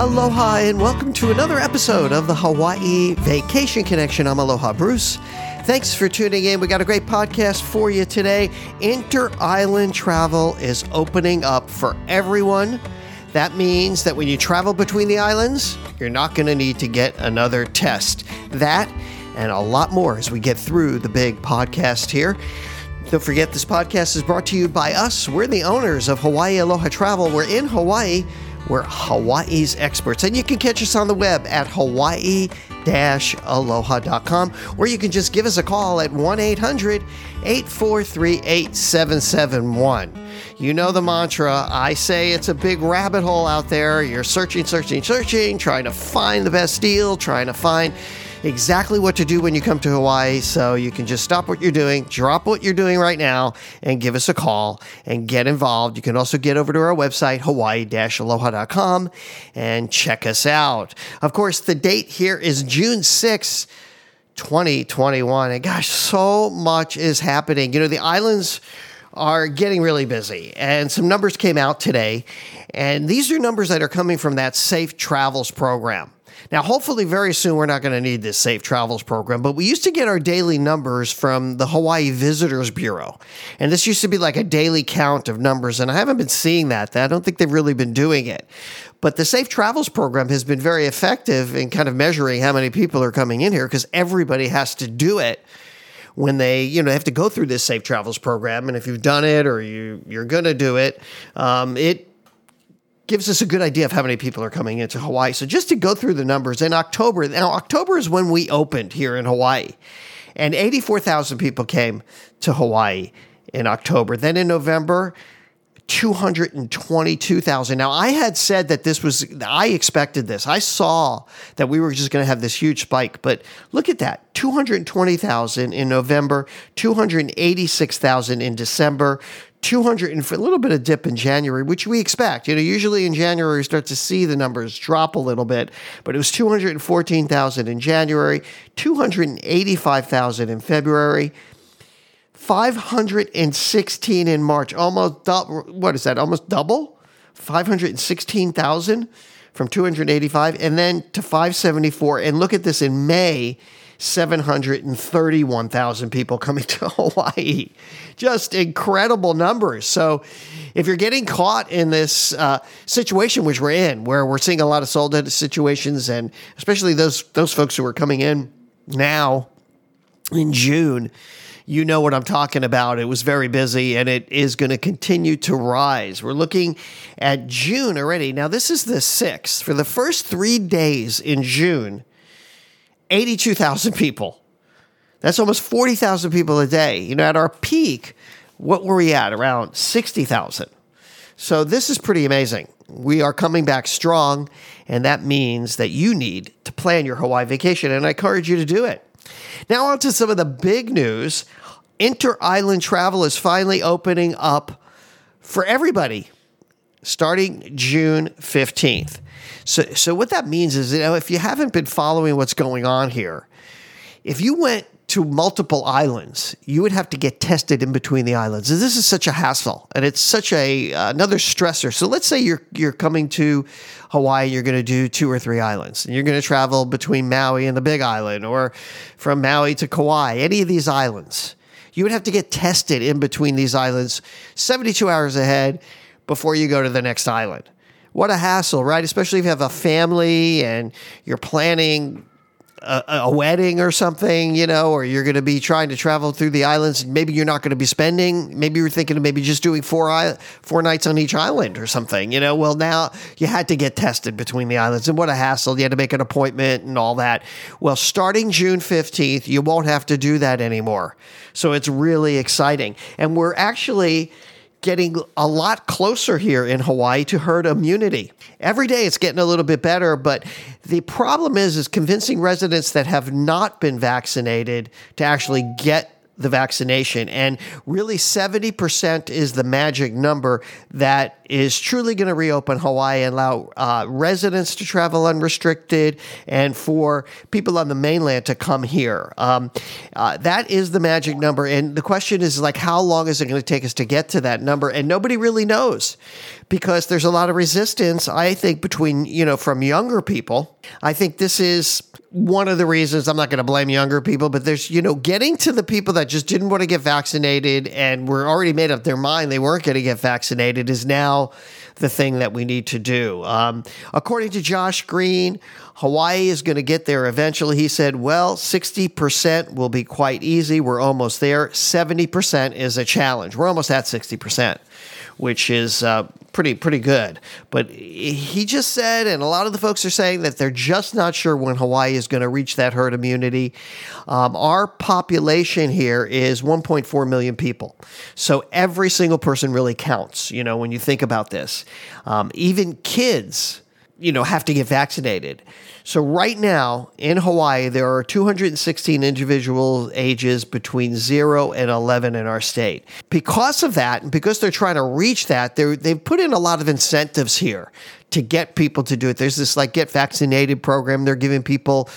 Aloha and welcome to another episode of the Hawaii Vacation Connection. I'm Aloha Bruce. Thanks for tuning in. We got a great podcast for you today. Inter-island travel is opening up for everyone. That means that when you travel between the islands, you're not going to need to get another test. That and a lot more as we get through the big podcast here. Don't forget, this podcast is brought to you by us. We're the owners of Hawaii Aloha Travel. We're in Hawaii. We're Hawaii's experts. And you can catch us on the web at hawaii-aloha.com, or you can just give us a call at 1-800-843-8771. You know the mantra. I say it's a big rabbit hole out there. You're searching, trying to find the best deal, trying to find exactly what to do when you come to Hawaii. So you can just stop what you're doing, drop what you're doing right now, and give us a call and get involved. You can also get over to our website, hawaii-aloha.com, and check us out. Of course, the date here is June 6th, 2021. And gosh, so much is happening. You know, the islands are getting really busy. And some numbers came out today. And these are numbers that are coming from that Safe Travels program. Now, hopefully very soon we're not going to need this Safe Travels program, but we used to get our daily numbers from the Hawaii Visitors Bureau. And this used to be like a daily count of numbers, and I haven't been seeing that. I don't think they've really been doing it. But the Safe Travels program has been very effective in kind of measuring how many people are coming in here, because everybody has to do it when they, you know, have to go through this Safe Travels program. And if you've done it or you're going to do it, it gives us a good idea of how many people are coming into Hawaii. So just to go through the numbers, in October, now October is when we opened here in Hawaii, and 84,000 people came to Hawaii in October. Then in November, 222,000. Now, I had said that I expected this. I saw that we were just going to have this huge spike, but look at that. 220,000 in November, 286,000 in December, 200 and for a little bit of dip in January, which we expect. You know, usually in January, you start to see the numbers drop a little bit, but it was 214,000 in January, 285,000 in February, 516 in March, almost double. What is that? Almost double? 516,000 from 285, and then to 574. And look at this, in May, 731,000 people coming to Hawaii. Just incredible numbers. So if you're getting caught in this situation, which we're in, where we're seeing a lot of sold-out situations, and especially those folks who are coming in now in June, you know what I'm talking about. It was very busy, and it is going to continue to rise. We're looking at June already. Now, this is the 6th. For the first 3 days in June, 82,000 people. That's almost 40,000 people a day. You know, at our peak, what were we at? Around 60,000. So this is pretty amazing. We are coming back strong, and that means that you need to plan your Hawaii vacation, and I encourage you to do it. Now on to some of the big news. Inter-island travel is finally opening up for everybody starting June 15th. So what that means is, you know, if you haven't been following what's going on here, if you went to multiple islands, you would have to get tested in between the islands. And this is such a hassle, and it's such another stressor. So let's say you're coming to Hawaii, you're going to do 2 or 3 islands, and you're going to travel between Maui and the Big Island, or from Maui to Kauai, any of these islands. You would have to get tested in between these islands 72 hours ahead before you go to the next island. What a hassle, right? Especially if you have a family and you're planning a wedding or something, you know, or you're going to be trying to travel through the islands. Maybe you're not going to be spending. Maybe you're thinking of maybe just doing four nights on each island or something, you know. Well, now you had to get tested between the islands, and what a hassle. You had to make an appointment and all that. Well, starting June 15th, you won't have to do that anymore. So it's really exciting. And we're actually getting a lot closer here in Hawaii to herd immunity. Every day it's getting a little bit better, but the problem is convincing residents that have not been vaccinated to actually get the vaccination. And really 70% is the magic number that is truly going to reopen Hawaii and allow residents to travel unrestricted, and for people on the mainland to come here. That is the magic number. And the question is, like, how long is it going to take us to get to that number? And nobody really knows, because there's a lot of resistance, I think, between, from younger people. I think this is one of the reasons. I'm not going to blame younger people, but there's, getting to the people that just didn't want to get vaccinated and were already made up their mind they weren't going to get vaccinated is now the thing that we need to do. According to Josh Green, Hawaii is going to get there eventually. He said, 60% will be quite easy. We're almost there. 70% is a challenge. We're almost at 60%, which is pretty good. But he just said, and a lot of the folks are saying, that they're just not sure when Hawaii is going to reach that herd immunity. Our population here is 1.4 million people. So every single person really counts, when you think about this. Even kids, have to get vaccinated. So right now in Hawaii, there are 216 individuals ages between 0 and 11 in our state. Because of that, and because they're trying to reach that, they've put in a lot of incentives here to get people to do it. There's this get vaccinated program. They're giving people,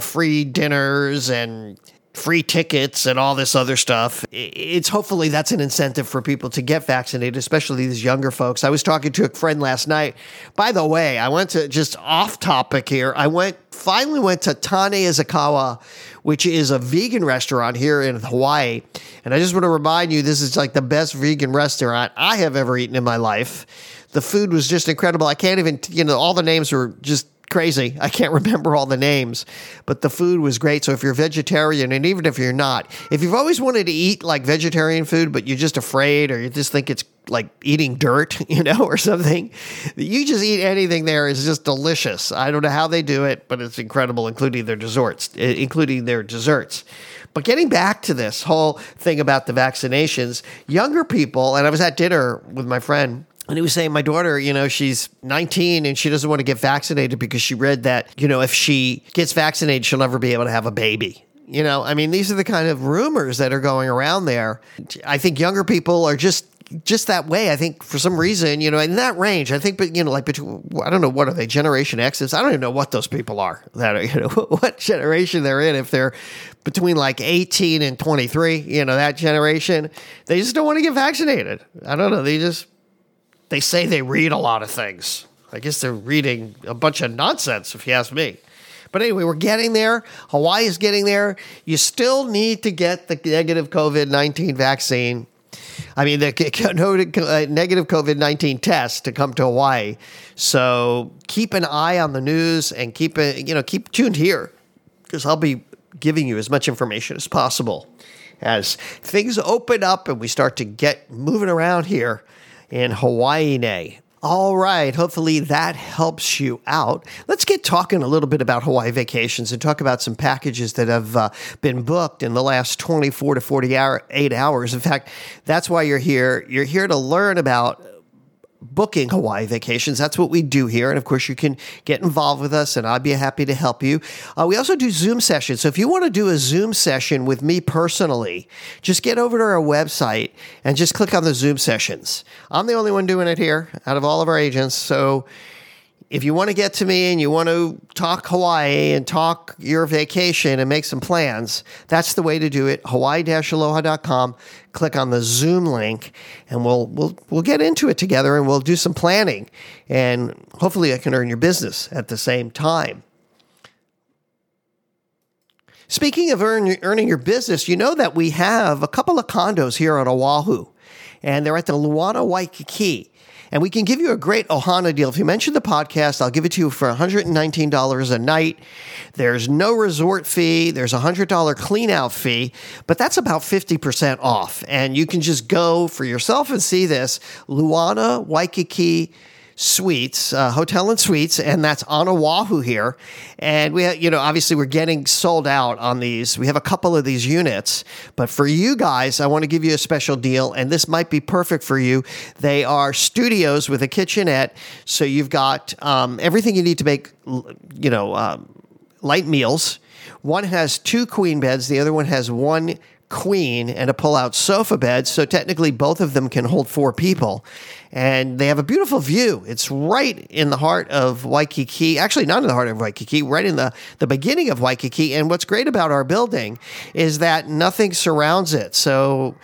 free dinners and free tickets and all this other stuff. It's hopefully that's an incentive for people to get vaccinated, especially these younger folks. I was talking to a friend last night. By the way, I went to, just off topic here, I finally went to Tane Izakaya, which is a vegan restaurant here in Hawaii. And I just want to remind you, this is the best vegan restaurant I have ever eaten in my life. The food was just incredible. I can't even, all the names were just crazy. I can't remember all the names, but the food was great. So if you're vegetarian, and even if you're not, if you've always wanted to eat vegetarian food, but you're just afraid, or you just think it's eating dirt, or something, you just eat anything there is just delicious. I don't know how they do it, but it's incredible, including their desserts. But getting back to this whole thing about the vaccinations, younger people, and I was at dinner with my friend, and he was saying, my daughter, she's 19 and she doesn't want to get vaccinated because she read that, if she gets vaccinated, she'll never be able to have a baby. These are the kind of rumors that are going around there. I think younger people are just that way. I think for some reason, in that range, I think, but between, I don't know, what are they? Generation X's? I don't even know what those people are that are, what generation they're in. If they're between 18 and 23, that generation, they just don't want to get vaccinated. I don't know. They say they read a lot of things. I guess they're reading a bunch of nonsense, if you ask me. But anyway, we're getting there. Hawaii is getting there. You still need to get the negative COVID-19 vaccine. The negative COVID-19 test to come to Hawaii. So keep an eye on the news and keep tuned here, because I'll be giving you as much information as possible as things open up and we start to get moving around here in Hawaii. All right, hopefully that helps you out. Let's get talking a little bit about Hawaii vacations and talk about some packages that have been booked in the last 24 to 48 hours. In fact, that's why you're here. You're here to learn about booking Hawaii vacations. That's what we do here. And of course, you can get involved with us and I'd be happy to help you. We also do Zoom sessions. So if you want to do a Zoom session with me personally, just get over to our website and just click on the Zoom sessions. I'm the only one doing it here out of all of our agents. So if you want to get to me and you want to talk Hawaii and talk your vacation and make some plans, that's the way to do it. Hawaii-aloha.com. Click on the Zoom link and we'll get into it together and we'll do some planning. And hopefully I can earn your business at the same time. Speaking of earning your business, you know that we have a couple of condos here on Oahu, and they're at the Luana Waikiki. And we can give you a great Ohana deal. If you mention the podcast, I'll give it to you for $119 a night. There's no resort fee. There's a $100 clean-out fee, but that's about 50% off. And you can just go for yourself and see this, Luana Waikiki Suites, Hotel and Suites, and that's on Oahu here. And we, obviously we're getting sold out on these. We have a couple of these units, but for you guys, I want to give you a special deal, and this might be perfect for you. They are studios with a kitchenette, so you've got everything you need to make, light meals. One has two queen beds. The other one has one queen and a pull-out sofa bed, so technically both of them can hold four people. And they have a beautiful view. It's right in the heart of Waikiki. Actually, not in the heart of Waikiki, right in the beginning of Waikiki. And what's great about our building is that nothing surrounds it. So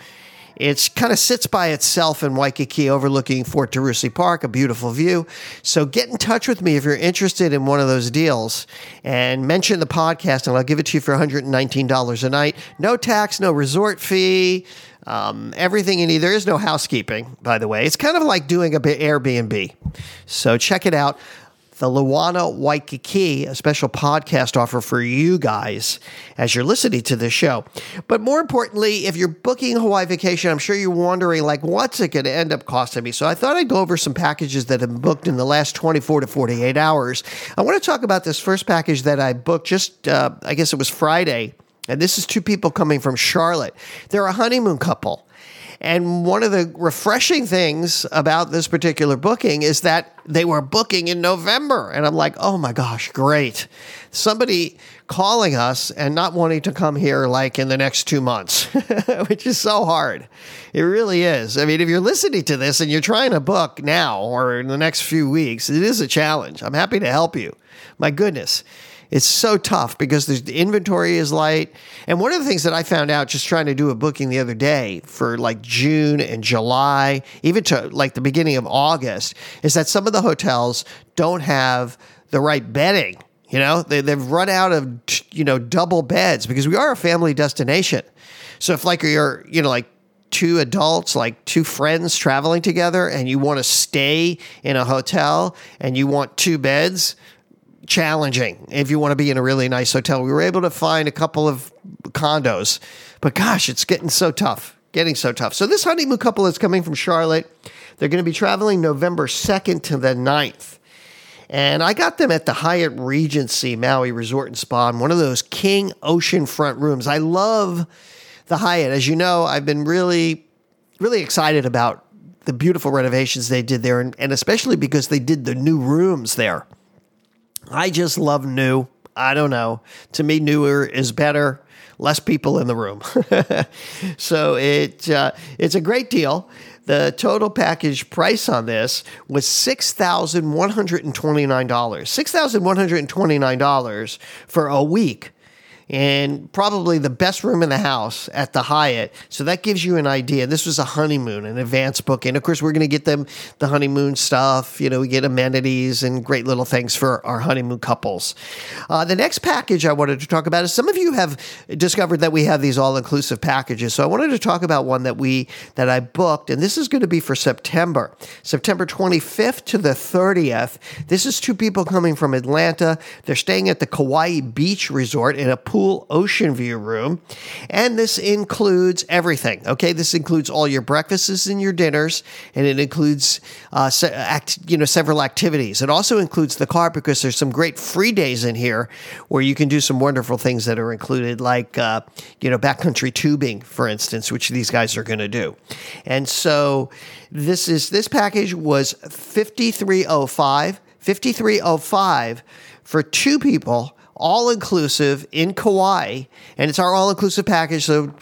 It kind of sits by itself in Waikiki overlooking Fort DeRussy Park, a beautiful view. So get in touch with me if you're interested in one of those deals and mention the podcast and I'll give it to you for $119 a night. No tax, no resort fee, everything you need. There is no housekeeping, by the way. It's kind of like doing a bit Airbnb. So check it out. The Luana Waikiki, a special podcast offer for you guys as you're listening to this show. But more importantly, if you're booking a Hawaii vacation, I'm sure you're wondering, like, what's it going to end up costing me? So I thought I'd go over some packages that have been booked in the last 24 to 48 hours. I want to talk about this first package that I booked just, I guess it was Friday. And this is two people coming from Charlotte. They're a honeymoon couple. And one of the refreshing things about this particular booking is that they were booking in November. And I'm like, oh my gosh, great. Somebody calling us and not wanting to come here like in the next 2 months, which is so hard. It really is. I mean, if you're listening to this and you're trying to book now or in the next few weeks, it is a challenge. I'm happy to help you. My goodness. It's so tough because the inventory is light. And one of the things that I found out just trying to do a booking the other day for like June and July, even to like the beginning of August, is that some of the hotels don't have the right bedding. You know, they've run out of, you know, double beds because we are a family destination. So if like you're, you know, like two adults, like two friends traveling together and you want to stay in a hotel and you want two beds, challenging if you want to be in a really nice hotel. We were able to find a couple of condos, but gosh, it's getting so tough. So this honeymoon couple is coming from Charlotte. They're going to be traveling November 2nd to the 9th. And I got them at the Hyatt Regency Maui Resort and Spa in one of those king oceanfront rooms. I love the Hyatt. As you know, I've been really, really excited about the beautiful renovations they did there, and especially because they did the new rooms there. I just love new. I don't know. To me, newer is better. Less people in the room. So it's a great deal. The total package price on this was $6,129. $6,129 for a week. And probably the best room in the house at the Hyatt. So that gives you an idea. This was a honeymoon, an advanced booking. Of course, we're going to get them the honeymoon stuff. You know, we get amenities and great little things for our honeymoon couples. The next package I wanted to talk about is some of you have discovered that we have these all-inclusive packages. So I wanted to talk about one that I booked, and this is going to be for September 25th to the 30th. This is two people coming from Atlanta. They're staying at the Kauai Beach Resort in a pool ocean view room, and this includes everything. Okay, this includes all your breakfasts and your dinners, and it includes several activities. It also includes the car because there's some great free days in here where you can do some wonderful things that are included, like backcountry tubing, for instance, which these guys are going to do. And so this package was $5,305 for two people. All-inclusive in Kauai, and it's our all-inclusive package. So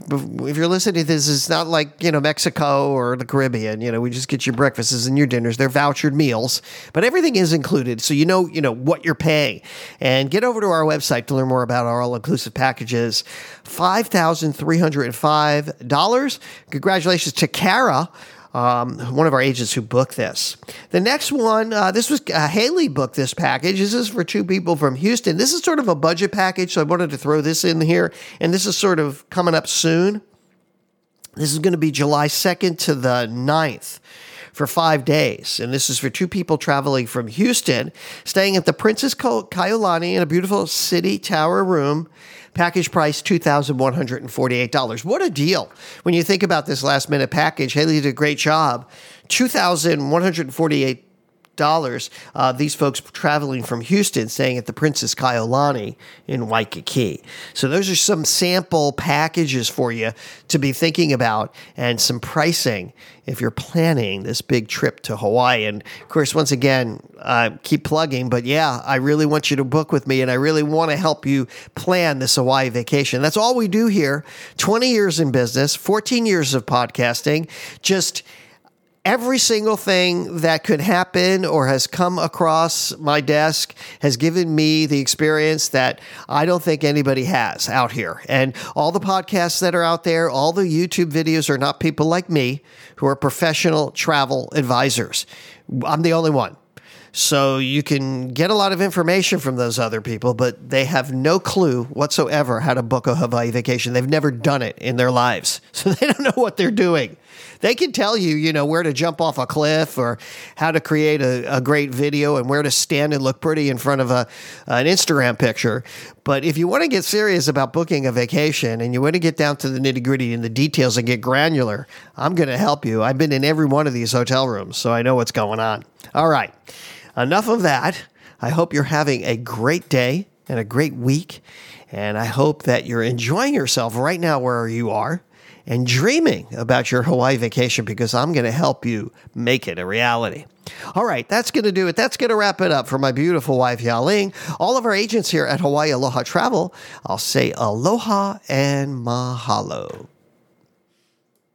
if you're listening to this, it's not like, Mexico or the Caribbean. We just get your breakfasts and your dinners. They're vouchered meals, but everything is included. So you know what you're paying. And get over to our website to learn more about our all-inclusive packages. $5,305. Congratulations to Kara, one of our agents who booked this. The next one, this was Haley booked this package. This is for two people from Houston. This is sort of a budget package, so I wanted to throw this in here. And this is sort of coming up soon. This is going to be July 2nd to the 9th for 5 days. And this is for two people traveling from Houston, staying at the Princess Kaiolani in a beautiful city tower room. Package price, $2,148. What a deal. When you think about this last minute package, Haley did a great job. $2,148. These folks traveling from Houston, staying at the Princess Kaiolani in Waikiki. So those are some sample packages for you to be thinking about and some pricing if you're planning this big trip to Hawaii. And of course, once again, keep plugging, but yeah, I really want you to book with me and I really want to help you plan this Hawaii vacation. That's all we do here. 20 years in business, 14 years of podcasting, just every single thing that could happen or has come across my desk has given me the experience that I don't think anybody has out here. And all the podcasts that are out there, all the YouTube videos are not people like me who are professional travel advisors. I'm the only one. So you can get a lot of information from those other people, but they have no clue whatsoever how to book a Hawaii vacation. They've never done it in their lives, so they don't know what they're doing. They can tell you, you know, where to jump off a cliff or how to create a great video and where to stand and look pretty in front of an Instagram picture. But if you want to get serious about booking a vacation and you want to get down to the nitty-gritty and the details and get granular, I'm going to help you. I've been in every one of these hotel rooms, so I know what's going on. All right. Enough of that. I hope you're having a great day and a great week. And I hope that you're enjoying yourself right now where you are and dreaming about your Hawaii vacation, because I'm going to help you make it a reality. All right, that's going to do it. That's going to wrap it up for my beautiful wife, Yaling. All of our agents here at Hawaii Aloha Travel, I'll say aloha and mahalo.